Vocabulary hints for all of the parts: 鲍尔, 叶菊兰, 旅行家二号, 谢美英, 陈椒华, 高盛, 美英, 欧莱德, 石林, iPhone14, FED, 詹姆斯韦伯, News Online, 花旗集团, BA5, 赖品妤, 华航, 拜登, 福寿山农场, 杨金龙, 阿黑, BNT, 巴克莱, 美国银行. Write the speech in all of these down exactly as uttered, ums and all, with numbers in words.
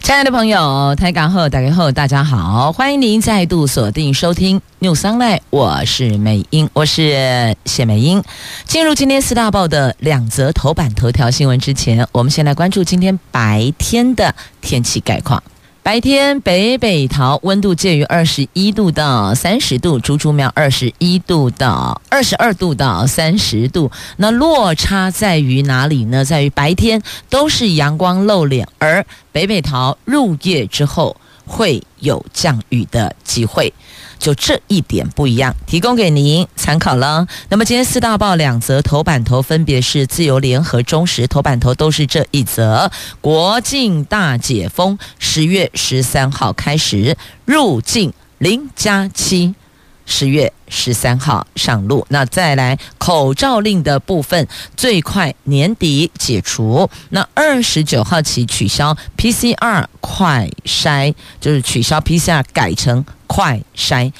亲爱的朋友，台港后打开后，大家好，欢迎您再度锁定收听 News Online， 我是美英，我是谢美英。进入今天四大报的两则头版头条新闻之前，我们先来关注今天白天的天气概况。白天北北桃温度介于二十一度到三十度，竹竹苗二十一度到二十二度到三十度。那落差在于哪里呢？在于白天都是阳光露脸，而北北桃入夜之后会有降雨的机会，就这一点不一样，提供给您参考了。那么今天四大报两则头版头分别是自由联合中时，头版头都是这一则：国境大解封，十月十三号开始，入境零加七，十月十三号上路。那再来口罩令的部分，最快年底解除。那二十九号起取消 P C R 快筛，就是取消 P C R 改成快筛。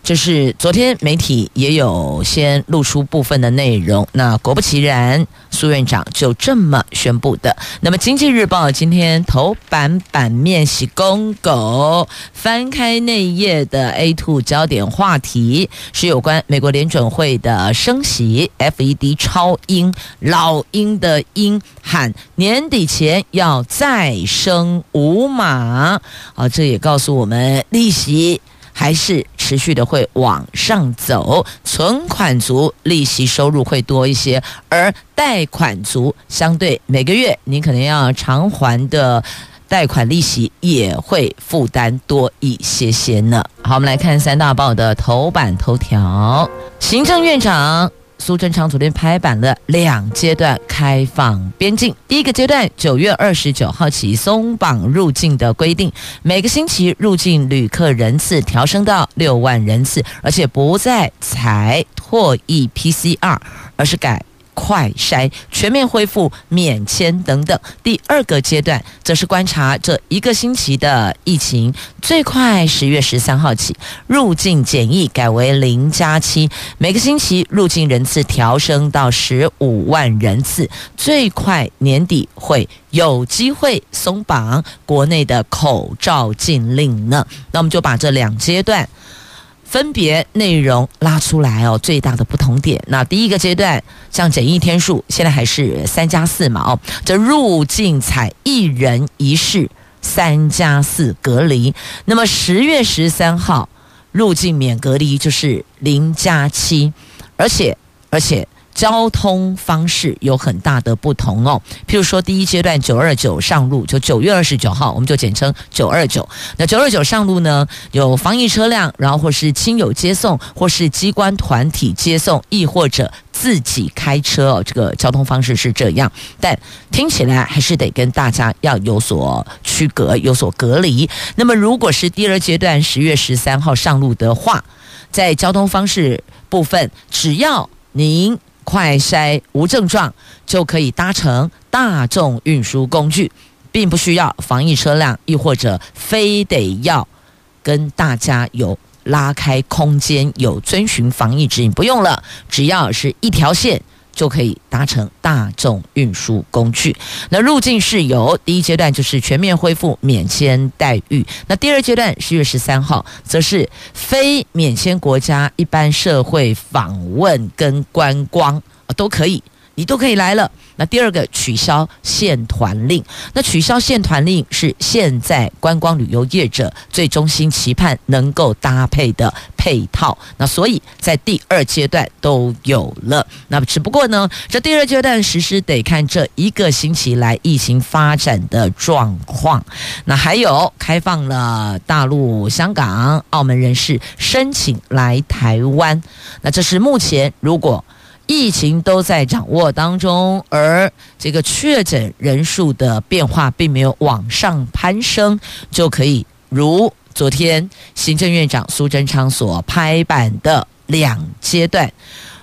这是昨天媒体也有先露出部分的内容，那果不其然，苏院长就这么宣布的。那么《经济日报》今天头版版面是公狗，翻开内页的 A 二 焦点话题是有关美国联准会的升息 ，F E D 超鹰老鹰的鹰喊年底前要再升五码，啊，这也告诉我们利息还是持续的会往上走，存款族利息收入会多一些，而贷款族相对每个月你可能要偿还的贷款利息也会负担多一些些呢。好，我们来看三大报的头版头条，行政院长苏贞昌昨天拍板了两阶段开放边境，第一个阶段九月二十九号起松绑入境的规定，每个星期入境旅客人次调升到六万人次，而且不再采唾液 P C R， 而是改快筛，全面恢复免签等等。第二个阶段则是观察这一个星期的疫情，最快十月十三号起入境检疫改为零加七，每个星期入境人次调升到十五万人次，最快年底会有机会松绑国内的口罩禁令呢。那我们就把这两阶段分别内容拉出来哦，最大的不同点。那第一个阶段，像检疫天数，现在还是三加四嘛哦，这入境采一人一室三加四隔离。那么十月十三号入境免隔离就是零加七，而且而且交通方式有很大的不同哦。譬如说，第一阶段九二九上路，就九月二十九号，我们就简称九二九。那九二九上路呢，有防疫车辆，然后或是亲友接送，或是机关团体接送，亦或者自己开车哦。这个交通方式是这样，但听起来还是得跟大家要有所区隔，有所隔离。那么，如果是第二阶段十月十三号上路的话，在交通方式部分，只要您快筛无症状就可以搭乘大众运输工具，并不需要防疫车辆，亦或者非得要跟大家有拉开空间，有遵循防疫指引，不用了，只要是一条线就可以搭乘大众运输工具。那入境事由，第一阶段就是全面恢复免签待遇。那第二阶段十月十三号，则是非免签国家一般社会访问跟观光、啊、都可以，你都可以来了。那第二个取消限团令，那取消限团令是现在观光旅游业者最衷心期盼能够搭配的配套，那所以在第二阶段都有了。那只不过呢，这第二阶段实施得看这一个星期来疫情发展的状况。那还有开放了大陆、香港、澳门人士申请来台湾，那这是目前如果疫情都在掌握当中，而这个确诊人数的变化并没有往上攀升，就可以如昨天行政院长苏贞昌所拍板的两阶段，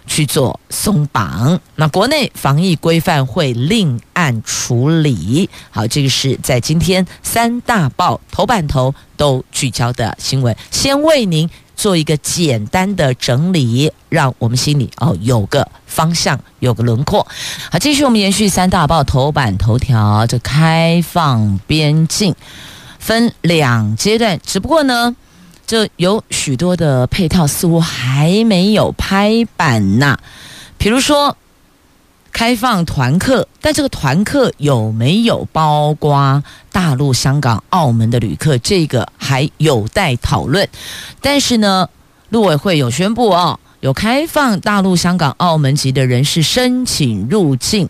去做松绑。那国内防疫规范会另案处理。好，这个是在今天三大报头版头都聚焦的新闻，先为您做一个简单的整理，让我们心里哦有个方向，有个轮廓。好，继续我们延续三大报头版头条，这开放边境分两阶段，只不过呢，这有许多的配套似乎还没有拍板呐。比如说开放团客，但这个团客有没有包括大陆、香港、澳门的旅客，这个还有待讨论。但是呢，陆委会有宣布哦，有开放大陆、香港、澳门籍的人士申请入境，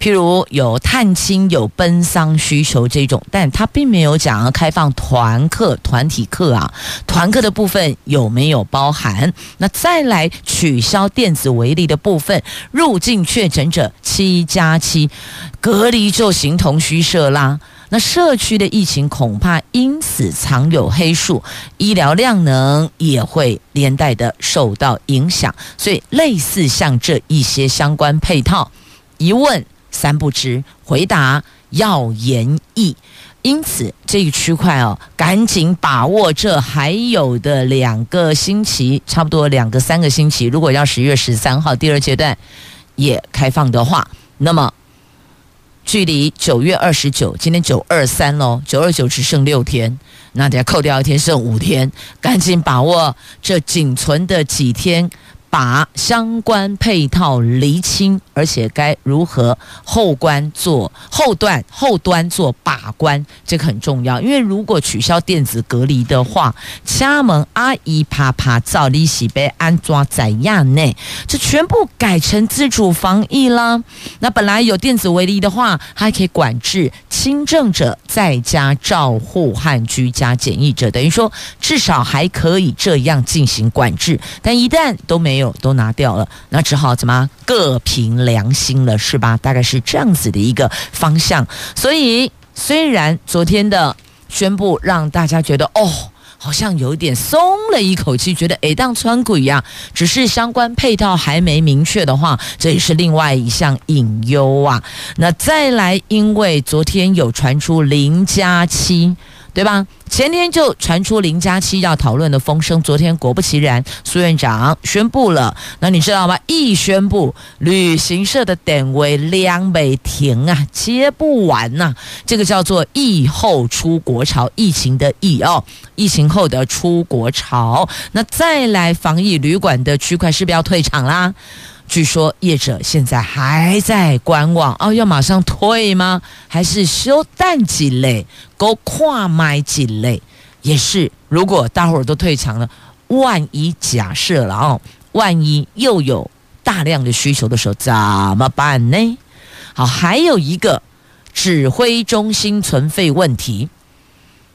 譬如有探亲、有奔丧需求这种，但他并没有讲开放团客、团体客啊，团客的部分有没有包含？那再来取消电子围篱的部分，入境确诊者七加七，隔离就形同虚设啦。那社区的疫情恐怕因此藏有黑数，医疗量能也会连带的受到影响，所以类似像这一些相关配套，一问三不知，回答要严议。因此这一区块哦，赶紧把握这还有的两个星期，差不多两个三个星期，如果要十月十三号第二阶段也开放的话，那么距离九月二十九，今天九二三咯，九二九只剩六天，那等下扣掉一天剩五天，赶紧把握这仅存的几天，把相关配套厘清，而且该如何后端做后段后端做把关，这个很重要。因为如果取消电子隔离的话，家门阿姨啪啪照利息被安抓在亚内，这全部改成自主防疫啦。那本来有电子围篱的话，还可以管制轻症者在家照护和居家检疫者，等于说至少还可以这样进行管制。但一旦都没有都拿掉了，那只好怎么各凭良心了，是吧？大概是这样子的一个方向。所以虽然昨天的宣布让大家觉得哦，好像有点松了一口气，觉得哎，当川股一样，只是相关配套还没明确的话，这也是另外一项隐忧啊。那再来，因为昨天有传出零加七，对吧？前天就传出零加七要讨论的风声，昨天果不其然，苏院长宣布了。那你知道吗？一宣布，旅行社的点位量没停啊，接不完呐、啊。这个叫做疫后出国潮，疫情的疫哦，疫情后的出国潮。那再来，防疫旅馆的区块是不是要退场啦？据说业者现在还在观望哦，要马上退吗？还是休淡几类，够跨买几类？也是，如果大伙儿都退场了，万一假设了哦，万一又有大量的需求的时候怎么办呢？好，还有一个指挥中心存废问题。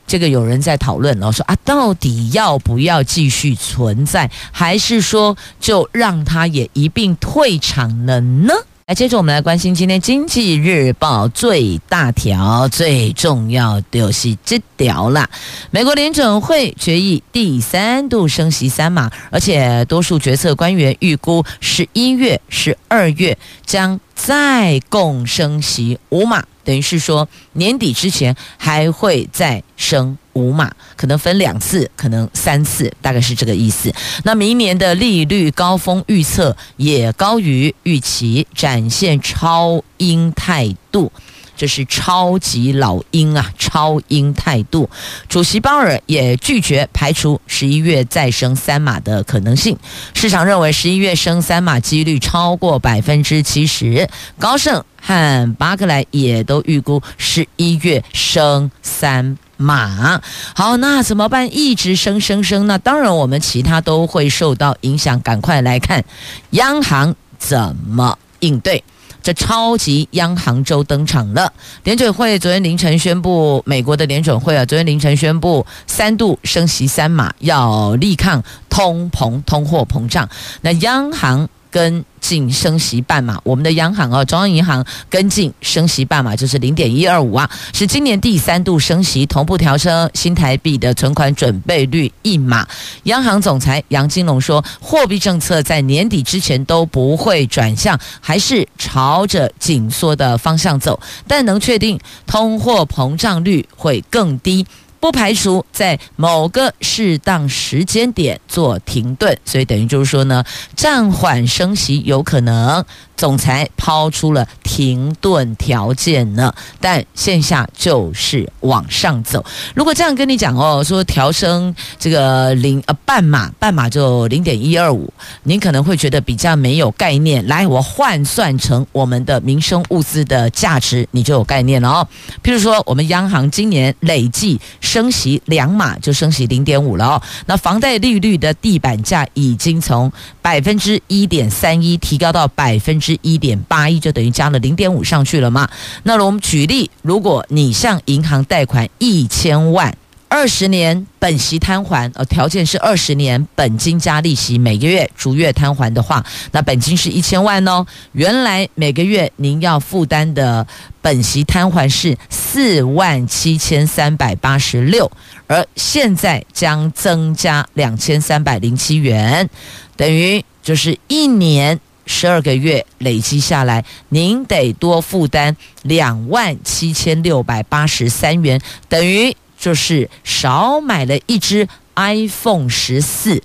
这个有人在讨论了，说啊，到底要不要继续存在，还是说就让它也一并退场了呢？来，接着我们来关心今天《经济日报》最大条、最重要就是这条啦。美国联准会决议第三度升息三码，而且多数决策官员预估十一月、十二月将再共升息五码，等于是说年底之前还会再升五码，可能分两次，可能三次，大概是这个意思。那明年的利率高峰预测也高于预期，展现超鹰态度，这是超级老鹰啊，超鹰态度。主席鲍尔也拒绝排除十一月再升三码的可能性，市场认为十一月升三码几率超过 百分之七十， 高盛和巴克莱也都预估十一月升三码。好，那怎么办？一直升升升，那当然我们其他都会受到影响，赶快来看央行怎么应对。这超级央行周登场了。联准会昨天凌晨宣布，美国的联准会啊，昨天凌晨宣布三度升息三码，要力抗通膨、通货膨胀。那央行跟进升息半码，我们的央行啊，中央银行跟进升息半码就是 零点一二五 啊，是今年第三度升息，同步调升新台币的存款准备率一码。央行总裁杨金龙说，货币政策在年底之前都不会转向，还是朝着紧缩的方向走，但能确定通货膨胀率会更低。不排除在某个适当时间点做停顿，所以等于就是说呢，暂缓升息有可能。总裁抛出了停顿条件呢，但线下就是往上走。如果这样跟你讲哦，说调升这个零呃半码，半码就 零点一二五， 您可能会觉得比较没有概念。来，我换算成我们的民生物资的价值，你就有概念了哦。譬如说，我们央行今年累计升息两码就升息 零点五 了哦。那房贷利率的地板价已经从 百分之一点三一 提高到 百分之一点八一， 就等于加了 零点五 上去了嘛。那我们举例，如果你向银行贷款一千万，二十年本息摊还，呃，条件是二十年本金加利息，每个月逐月摊还的话，那本金是一千万哦。原来每个月您要负担的本息摊还是四万七千三百八十六，而现在将增加两千三百零七元，等于就是一年十二个月累积下来，您得多负担两万七千六百八十三元，等于就是少买了一只 iPhone 十四。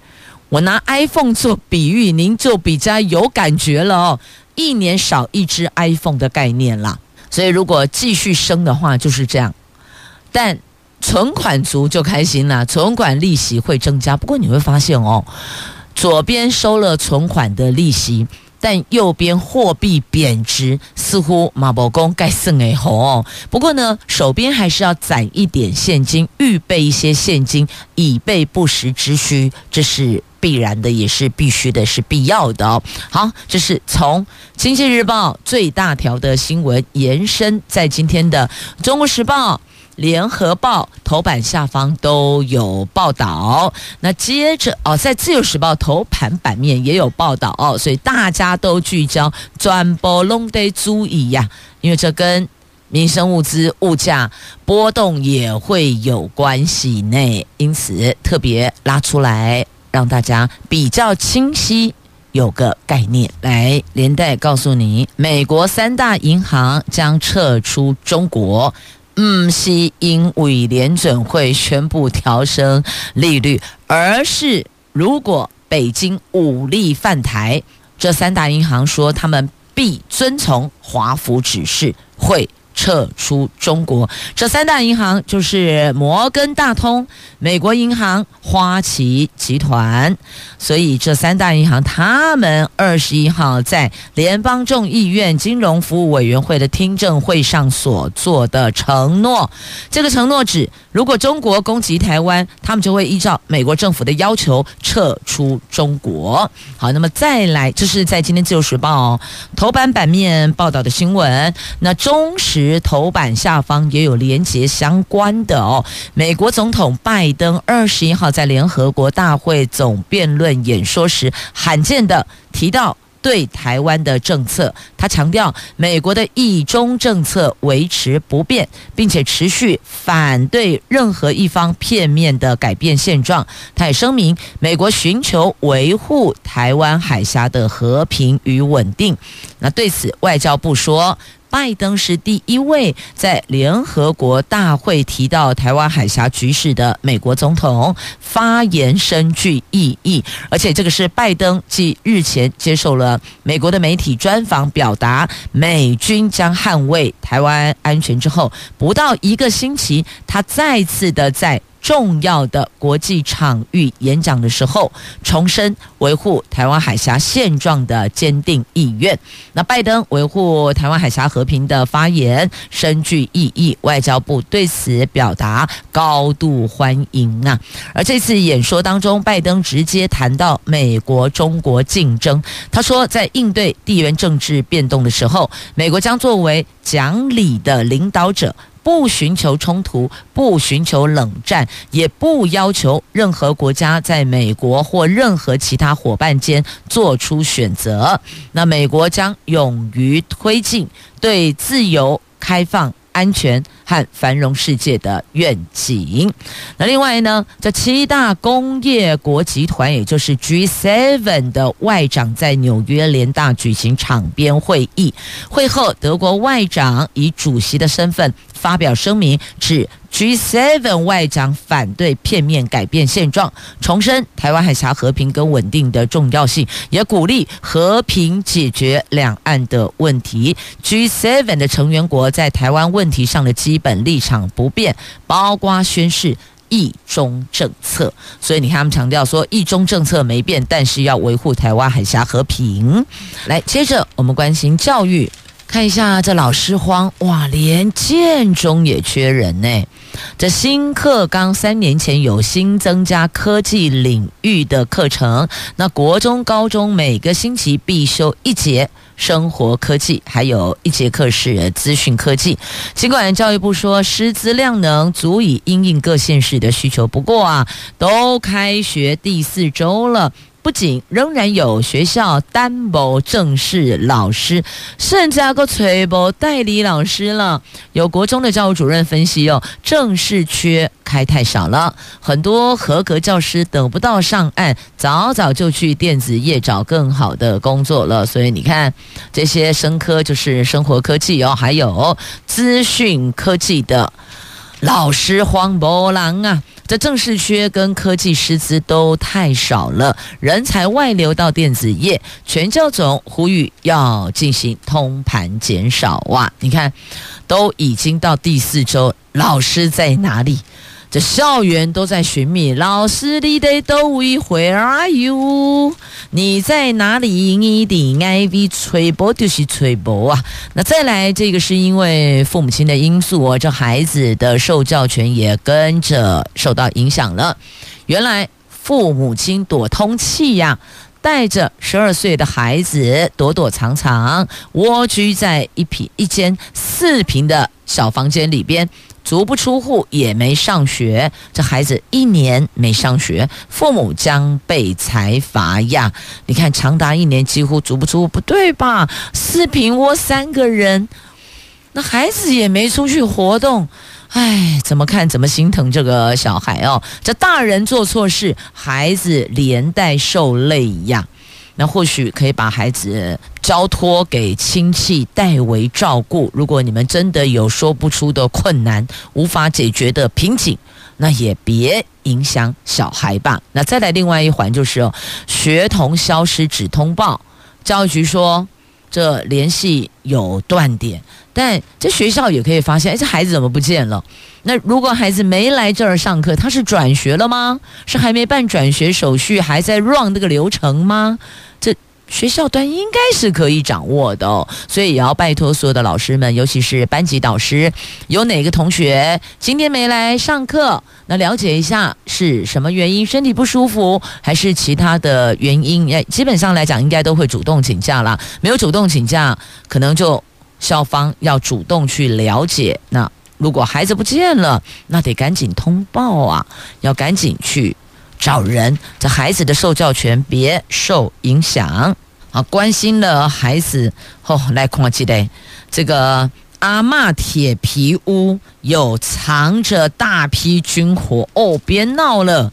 我拿 iPhone 做比喻，您就比较有感觉了哦。一年少一只 iPhone 的概念啦。所以如果继续升的话，就是这样。但存款族就开心啦，存款利息会增加。不过你会发现哦，左边收了存款的利息，但右边货币贬值，似乎马博公盖胜哎吼。不过呢，手边还是要攒一点现金，预备一些现金，以备不时之需，这是必然的，也是必须的，是必要的哦。好，这是从经济日报最大条的新闻延伸，在今天的中国时报、联合报头版下方都有报道，那接着哦，在自由时报头版版面也有报道哦，所以大家都聚焦全部都得注意呀，因为这跟民生物资物价波动也会有关系呢，因此特别拉出来让大家比较清晰有个概念。来，连带告诉你，美国三大银行将撤出中国，不是因为联准会宣布调升利率，而是如果北京武力犯台，这三大银行说他们必遵从华府指示，会撤出中国。这三大银行就是摩根大通、美国银行、花旗集团。所以这三大银行他们二十一号在联邦众议院金融服务委员会的听证会上所做的承诺，这个承诺指如果中国攻击台湾，他们就会依照美国政府的要求撤出中国。好，那么再来，这是在今天自由时报头版版面报道的新闻。那中时头版下方也有连结相关的哦。美国总统拜登二十一号在联合国大会总辩论演说时，罕见的提到对台湾的政策，他强调美国的一中政策维持不变，并且持续反对任何一方片面的改变现状。他也声明，美国寻求维护台湾海峡的和平与稳定。那对此，外交部说，拜登是第一位在联合国大会提到台湾海峡局势的美国总统，发言深具意义，而且这个是拜登继日前接受了美国的媒体专访，表达美军将捍卫台湾安全之后，不到一个星期，他再次的在重要的国际场域演讲的时候，重申维护台湾海峡现状的坚定意愿。那拜登维护台湾海峡和平的发言深具意义，外交部对此表达高度欢迎啊！而这次演说当中，拜登直接谈到美国中国竞争，他说，在应对地缘政治变动的时候，美国将作为讲理的领导者，不寻求冲突，不寻求冷战，也不要求任何国家在美国或任何其他伙伴间做出选择。那美国将勇于推进对自由、开放、安全和繁荣世界的愿景。那另外呢，这七大工业国集团，也就是 G 七 的外长在纽约联大举行场边会议，会后德国外长以主席的身份发表声明，指 G 七 外长反对片面改变现状，重申台湾海峡和平跟稳定的重要性，也鼓励和平解决两岸的问题。 G 七 的成员国在台湾问题上的基本立场不变，包括宣示一中政策，所以你看他们强调说一中政策没变，但是要维护台湾海峡和平。来，接着我们关心教育，看一下这老师荒，哇，连建中也缺人呢、欸。这新课纲三年前有新增加科技领域的课程，那国中、高中每个星期必修一节生活科技，还有一节课是资讯科技。尽管教育部说师资量能足以因应各县市的需求，不过啊，都开学第四周了，不仅仍然有学校单薄正式老师，甚至还够吹薄代理老师了。有国中的教务主任分析哦，正式缺开太少了，很多合格教师等不到上岸，早早就去电子业找更好的工作了。所以你看，这些生科就是生活科技哦，还有资讯科技的老师荒无人啊。这正式缺跟科技师资都太少了，人才外流到电子业，全教总呼吁要进行通盘减少啊！你看，都已经到第四周，老师在哪里？这校园都在寻觅老师，你得都无一回 ，Are you？ 你在哪里？你的 I V 吹波就是吹波啊！那再来，这个是因为父母亲的因素哦，这孩子的受教权也跟着受到影响了。原来父母亲躲通气呀、啊。带着十二岁的孩子躲躲藏藏，蜗居在一平一间四平的小房间里边，足不出户，也没上学。这孩子一年没上学，父母将被裁罚呀！你看，长达一年几乎足不出户，不对吧？四平窝三个人，那孩子也没出去活动。唉，怎么看怎么心疼这个小孩哦！这大人做错事，孩子连带受累呀。那或许可以把孩子交托给亲戚代为照顾。如果你们真的有说不出的困难，无法解决的瓶颈，那也别影响小孩吧。那再来另外一环就是哦，学童消失只通报，教育局说这联系有断点。但这学校也可以发现，哎，这孩子怎么不见了？那如果孩子没来这儿上课，他是转学了吗？是还没办转学手续，还在 run 这个流程吗？这学校端应该是可以掌握的哦，所以也要拜托所有的老师们，尤其是班级导师，有哪个同学今天没来上课，那了解一下是什么原因，身体不舒服还是其他的原因？哎，基本上来讲应该都会主动请假啦，没有主动请假，可能就校方要主动去了解。那如果孩子不见了，那得赶紧通报啊，要赶紧去找人，这孩子的受教权别受影响。好，关心了孩子哦，来看一下这个阿嬷铁皮屋有藏着大批军火哦，别闹了。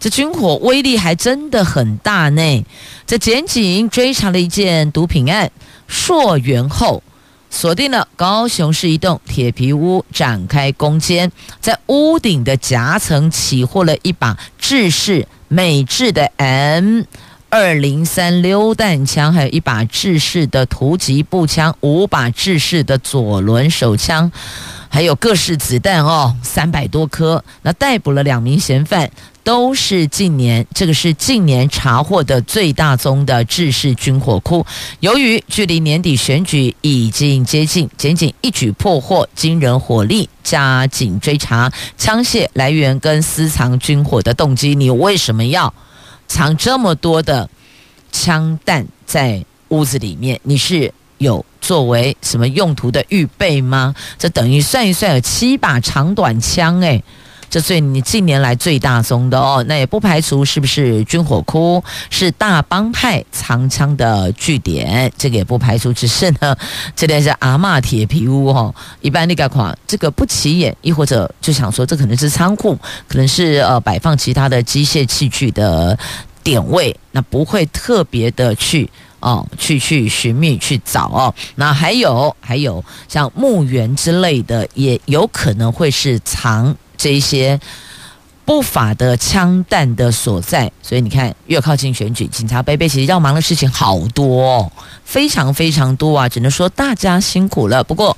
这军火威力还真的很大呢。这检警追查了一件毒品案，溯源后锁定了高雄市一栋铁皮屋，展开攻坚，在屋顶的夹层起获了一把制式美制的 M 二零三榴弹枪，还有一把制式的突击步枪，五把制式的左轮手枪，还有各式子弹哦，三百多颗。那逮捕了两名嫌犯，都是近年，这个是近年查获的最大宗的制式军火库。由于距离年底选举已经接近，检警一举破获，惊人火力，加紧追查枪械来源跟私藏军火的动机。你为什么要藏这么多的枪弹在屋子里面？你是有作为什么用途的预备吗？这等于算一算有七把长短枪诶、欸，这最你近年来最大宗的哦，那也不排除是不是军火库是大帮派藏枪的据点，这个也不排除。只是呢，这边是阿嬷铁皮屋哦，一般那个款这个不起眼，亦或者就想说这可能是仓库，可能是呃摆放其他的机械器具的点位，那不会特别的去。哦，去去寻觅去找哦，那还有还有像墓园之类的，也有可能会是藏这些不法的枪弹的所在。所以你看，越靠近选举，警察贝贝其实要忙的事情好多哦，非常非常多啊，只能说大家辛苦了。不过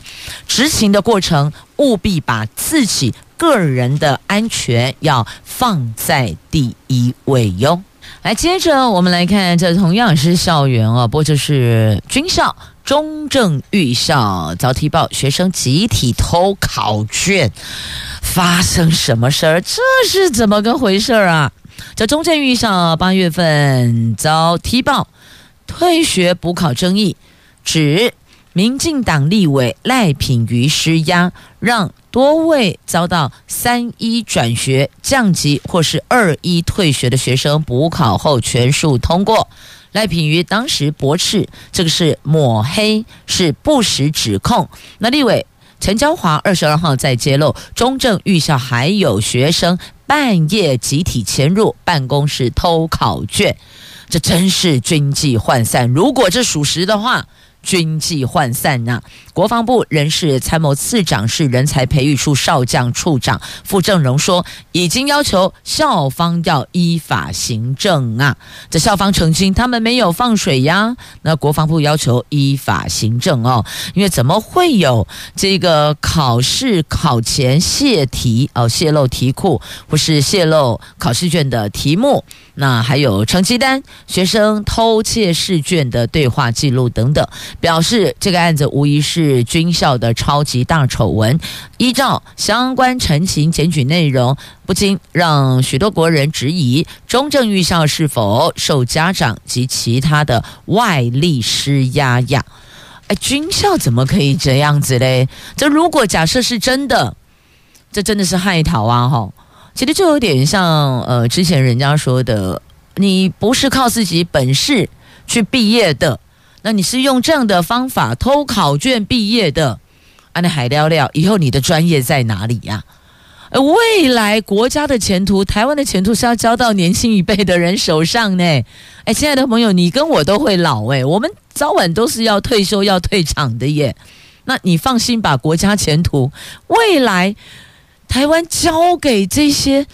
执勤的过程，务必把自己个人的安全要放在第一位哟。来，接着我们来看，这同样是校园哦，不过这是军校中正预校早提报学生集体偷考卷，发生什么事儿？这是怎么个回事啊？这中正预校八月份遭提报退学补考争议，指民进党立委赖品妤施压，让多位遭到三一转学、降级或是二一退学的学生补考后全数通过。赖品妤当时驳斥这个是抹黑，是不实指控。那立委陈椒华二十二号在揭露中正预校还有学生半夜集体潜入办公室偷考卷，这真是军纪涣散。如果这属实的话，军纪涣散呐、啊！国防部人事参谋次长室人才培育处少将处长傅正荣说，已经要求校方要依法行政啊。这校方澄清，他们没有放水呀。那国防部要求依法行政哦，因为怎么会有这个考试考前泄题哦，泄露题库或是泄露考试卷的题目？那还有成绩单、学生偷窃试卷的对话记录等等。表示这个案子无疑是军校的超级大丑闻，依照相关陈情检举内容，不禁让许多国人质疑中正预校是否受家长及其他的外力施压呀？哎，军校怎么可以这样子嘞？这如果假设是真的，这真的是害逃啊！哈，其实就有点像呃之前人家说的，你不是靠自己本事去毕业的。那你是用这样的方法偷考卷毕业的，啊，那海聊聊以后你的专业在哪里呀、啊？未来国家的前途，台湾的前途是要交到年轻一辈的人手上呢。哎，亲爱的朋友，你跟我都会老哎、欸，我们早晚都是要退休要退场的耶。那你放心把国家前途、未来台湾交给这些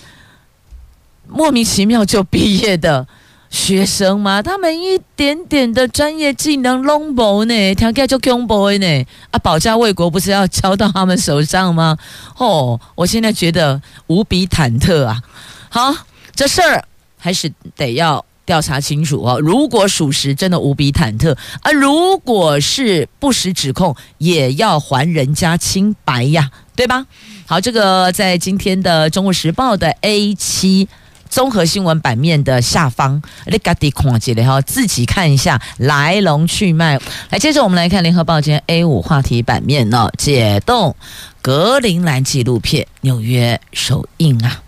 莫名其妙就毕业的。学生嘛，他们一点点的专业技能拢无呢，听起来就恐怖的呢。啊，保家卫国不是要交到他们手上吗？哦，我现在觉得无比忐忑啊。好，这事儿还是得要调查清楚哦。如果属实，真的无比忐忑啊；如果是不实指控，也要还人家清白呀，对吧？好，这个在今天的《中国时报》的 A 七。综合新闻版面的下方，你自己看一下，自己看一下来龙去脉。来，接着我们来看联合报今天 A 五 话题版面呢、哦，解冻格陵兰纪录片纽约首映啊。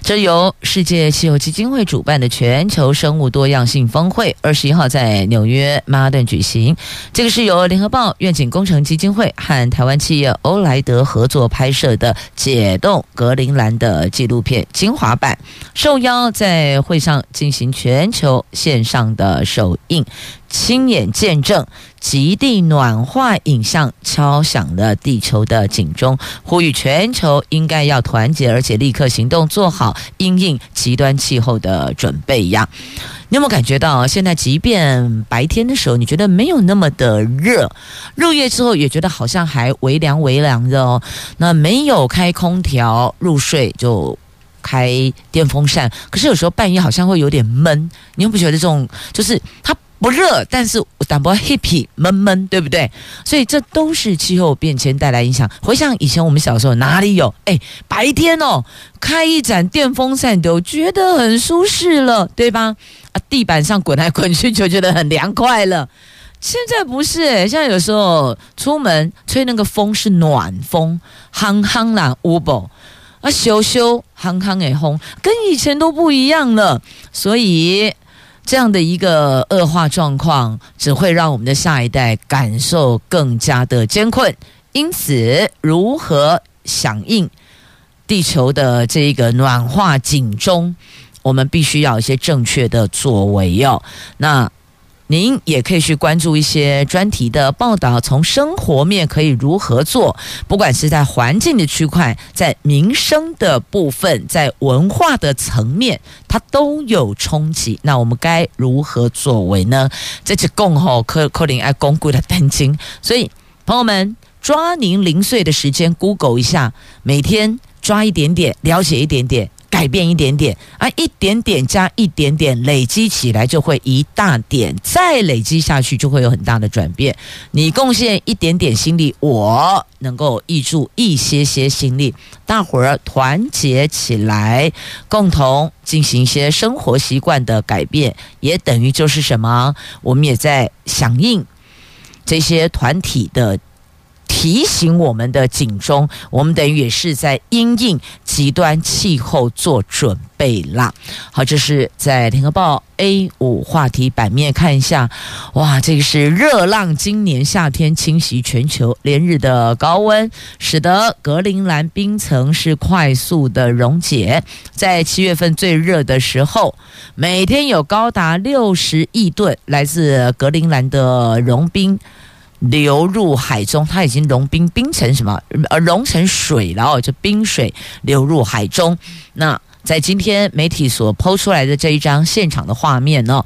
这由世界气候基金会主办的全球生物多样性峰会二十一号在纽约曼哈顿举行。这个是由联合报愿景工程基金会和台湾企业欧莱德合作拍摄的解冻格陵兰的纪录片精华版，受邀在会上进行全球线上的首映，亲眼见证极地暖化影像敲响了地球的警钟，呼吁全球应该要团结，而且立刻行动，做好因应极端气候的准备呀。你有没有感觉到现在即便白天的时候你觉得没有那么的热，入夜之后也觉得好像还微凉微凉的哦，那没有开空调入睡就开电风扇，可是有时候半夜好像会有点闷，你有没有觉得这种就是它不热，但是我淡薄 hippy 闷闷，对不对？所以这都是气候变迁带来影响。回想以前我们小时候哪里有？哎，白天哦，开一盏电风扇都觉得很舒适了，对吧？啊，地板上滚来滚去就觉得很凉快了。现在不是、欸，现在有时候出门吹那个风是暖风，夯夯啦，乌宝啊，咻咻夯夯诶轰，跟以前都不一样了。所以这样的一个恶化状况，只会让我们的下一代感受更加的艰困。因此，如何响应地球的这个暖化警钟，我们必须要有一些正确的作为哦。那您也可以去关注一些专题的报道，从生活面可以如何做，不管是在环境的区块，在民生的部分，在文化的层面，它都有冲击。那我们该如何作为呢？这是讲吼，可可能爱巩固的担心。所以朋友们，抓您零碎的时间 ，Google 一下，每天抓一点点，了解一点点。改变一点点啊，一点点加一点点，累积起来就会一大点，再累积下去就会有很大的转变。你贡献一点点心力，我能够挹注一些些心力，大伙儿团结起来，共同进行一些生活习惯的改变，也等于就是什么？我们也在响应这些团体的提醒我们的警钟，我们等于也是在因应极端气候做准备啦。好，这是在联合报 A 五 话题版面看一下，哇，这个是热浪今年夏天侵袭全球，连日的高温使得格陵兰冰层是快速的溶解，在七月份最热的时候，每天有高达六十亿吨来自格陵兰的融冰流入海中，它已经融冰冰成什么？呃，融成水了哦，就冰水流入海中。那在今天媒体所po出来的这一张现场的画面哦，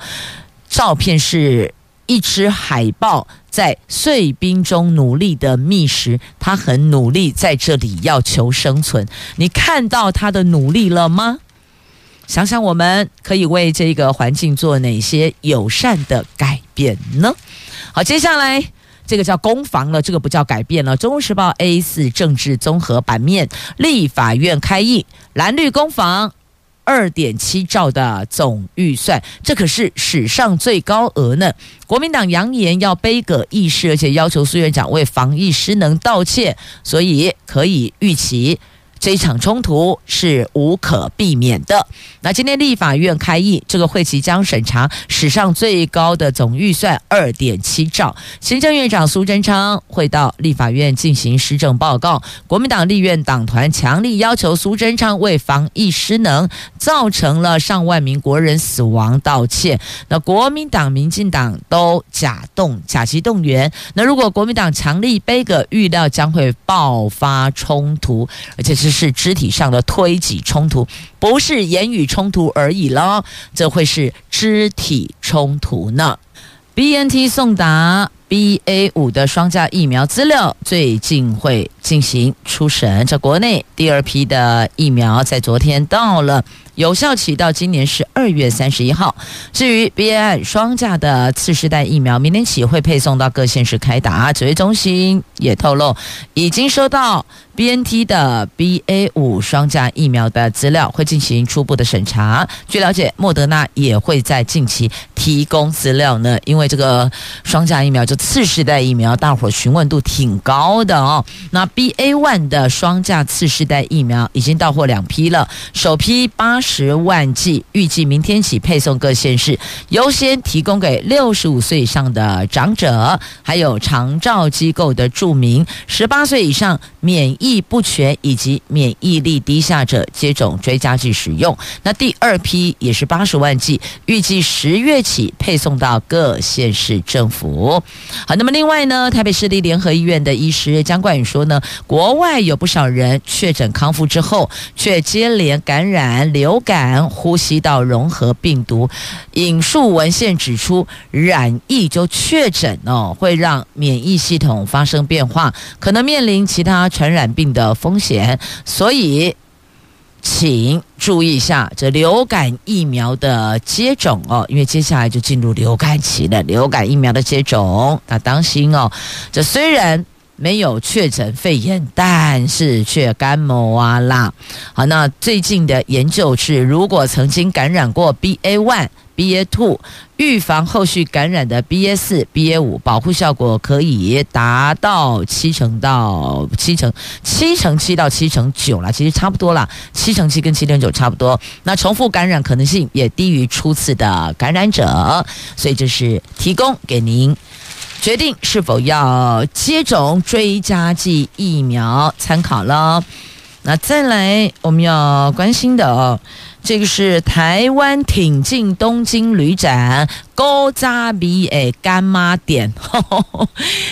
照片是一只海豹在碎冰中努力的觅食，它很努力在这里要求生存。你看到它的努力了吗？想想我们可以为这个环境做哪些友善的改变呢？好，接下来。这个叫攻防了，这个不叫改变了。中国时报 A 四 政治综合版面，立法院开议，蓝绿攻防 二点七兆的总预算，这可是史上最高额呢。国民党扬言要杯葛议事，而且要求苏院长为防疫失能道歉，所以可以预期这一场冲突是无可避免的。那今天立法院开议，这个会期将审查史上最高的总预算 二点七兆。行政院长苏贞昌会到立法院进行施政报告。国民党立院党团强力要求苏贞昌为防疫失能造成了上万名国人死亡道歉。那国民党、民进党都假动假期动员。那如果国民党强力杯葛，预料将会爆发冲突，而且是。是肢体上的推挤冲突，不是言语冲突而已了，这会是肢体冲突呢。 B N T 送达 B A 五 的双价疫苗资料最近会进行初审，在国内第二批的疫苗在昨天到了，有效期到今年十二月三十一号。至于 B A 一 双价的次世代疫苗，明天起会配送到各县市开打。指挥中心也透露，已经收到 B N T 的 B A 五 双价疫苗的资料，会进行初步的审查。据了解，莫德纳也会在近期提供资料呢，因为这个双价疫苗就次世代疫苗，大伙询问度挺高的哦。那 B A 一 的双价次世代疫苗已经到货两批了，首批八十。十万剂预计明天起配送各县市，优先提供给六十五岁以上的长者，还有长照机构的住民、十八岁以上免疫不全以及免疫力低下者接种追加剂使用。那第二批也是八十万剂，预计十月起配送到各县市政府。好，那么另外呢，台北市立联合医院的医师江冠宇说呢，国外有不少人确诊康复之后，却接连感染流感、呼吸道融合病毒。引述文献指出，染疫就确诊哦，会让免疫系统发生变化，可能面临其他传染病的风险，所以请注意一下这流感疫苗的接种哦，因为接下来就进入流感期了。流感疫苗的接种，那当心哦。这虽然没有确诊肺炎，但是却感冒啊啦。好，那最近的研究是，如果曾经感染过 B A 一、B A 二， 预防后续感染的 B A 四、B A 五， 保护效果可以达到七成到七成七成七到七成九啦，其实差不多啦，七成七跟七成九差不多。那重复感染可能性也低于初次的感染者，所以这是提供给您决定是否要接种追加剂疫苗参考了。那再来我们要关心的哦，这个是台湾挺进东京旅展古早味的干妈店，呵呵，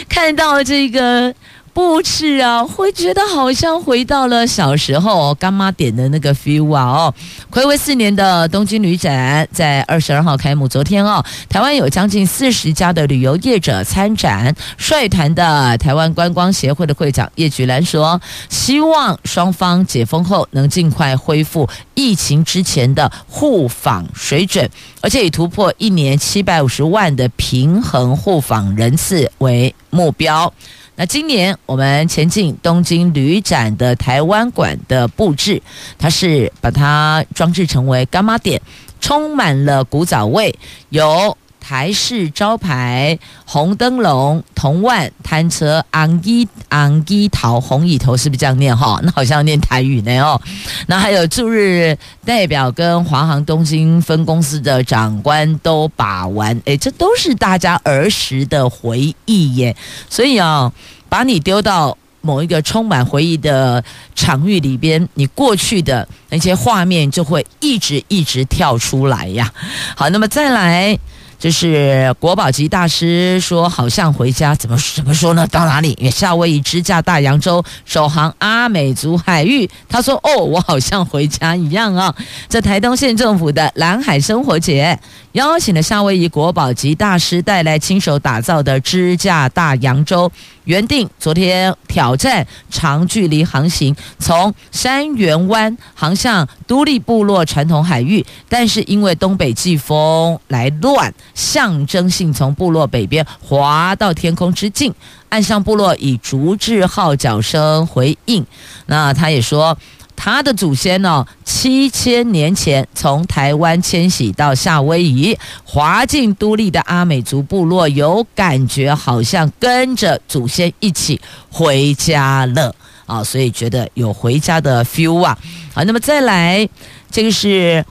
看到这个布置啊，会觉得好像回到了小时候、哦、干妈点的那个 feel 啊哦。睽违四年的东京旅展在二十二号开幕，昨天哦，台湾有将近四十家的旅游业者参展。率团的台湾观光协会的会长叶菊兰说，希望双方解封后能尽快恢复疫情之前的互访水准，而且以突破一年七百五十万的平衡互访人次为目标。那今年我们前进东京旅展的台湾馆的布置，它是把它装置成为干妈店，充满了古早味，有台式招牌、红灯笼、铜腕、摊车、昂一昂一桃、红蚁头，是不是这样念哈？那好像念台语呢哦。那还有驻日代表跟华航东京分公司的长官都把玩，哎，这都是大家儿时的回忆耶。所以啊、哦，把你丢到某一个充满回忆的场域里边，你过去的那些画面就会一直一直跳出来呀。好，那么再来。这是国宝级大师说好像回家，怎么怎么说呢？到哪里？夏威夷、支架、大洋洲、首航阿美族海域，他说哦，我好像回家一样啊、哦。这台东县政府的蓝海生活节邀请了夏威夷国宝级大师带来亲手打造的支架大洋洲，原定昨天挑战长距离航行，从山原湾航向都立部落传统海域，但是因为东北季风来乱，象征性从部落北边滑到天空之境，岸上部落以竹制号角声回应。那他也说，他的祖先呢、哦，七千年前从台湾迁徙到夏威夷，滑进都立的阿美族部落，有感觉好像跟着祖先一起回家了啊，所以觉得有回家的 feel 啊。好，那么再来，这个是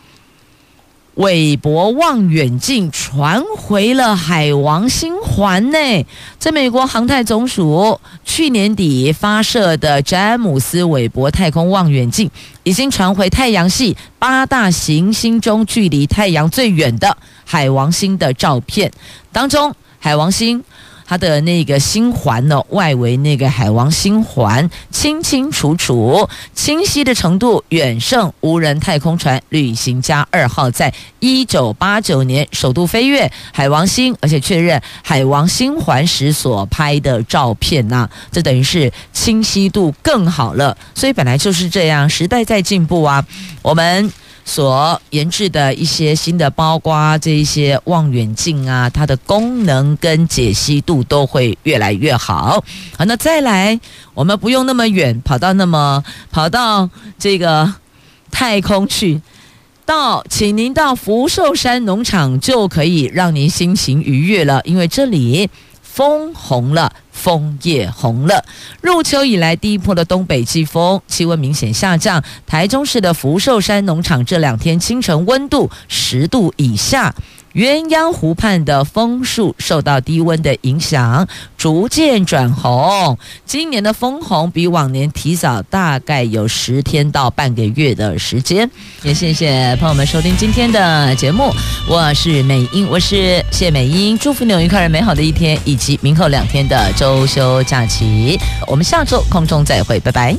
韦伯望远镜传回了海王星环内，在美国航太总署去年底发射的詹姆斯韦伯太空望远镜，已经传回太阳系八大行星中距离太阳最远的海王星的照片，当中海王星它的那个星环呢、哦，外围那个海王星环清清楚楚，清晰的程度远胜无人太空船旅行家二号在一九八九年首度飞越海王星，而且确认海王星环时所拍的照片呐、啊，这等于是清晰度更好了。所以本来就是这样，时代在进步啊，我们所研制的一些新的，包括这一些望远镜啊，它的功能跟解析度都会越来越好。好，那再来，我们不用那么远，跑到那么跑到这个太空去，到请您到福寿山农场就可以让您心情愉悦了，因为这里枫红了，枫叶红了。入秋以来第一波的东北季风，气温明显下降。台中市的福寿山农场这两天清晨温度十度以下。鸳鸯湖畔的枫树受到低温的影响，逐渐转红。今年的枫红比往年提早大概有十天到半个月的时间。也谢谢朋友们收听今天的节目，我是美英，我是谢美英，祝福你有愉快而美好的一天，以及明后两天的周休假期。我们下周空中再会，拜拜。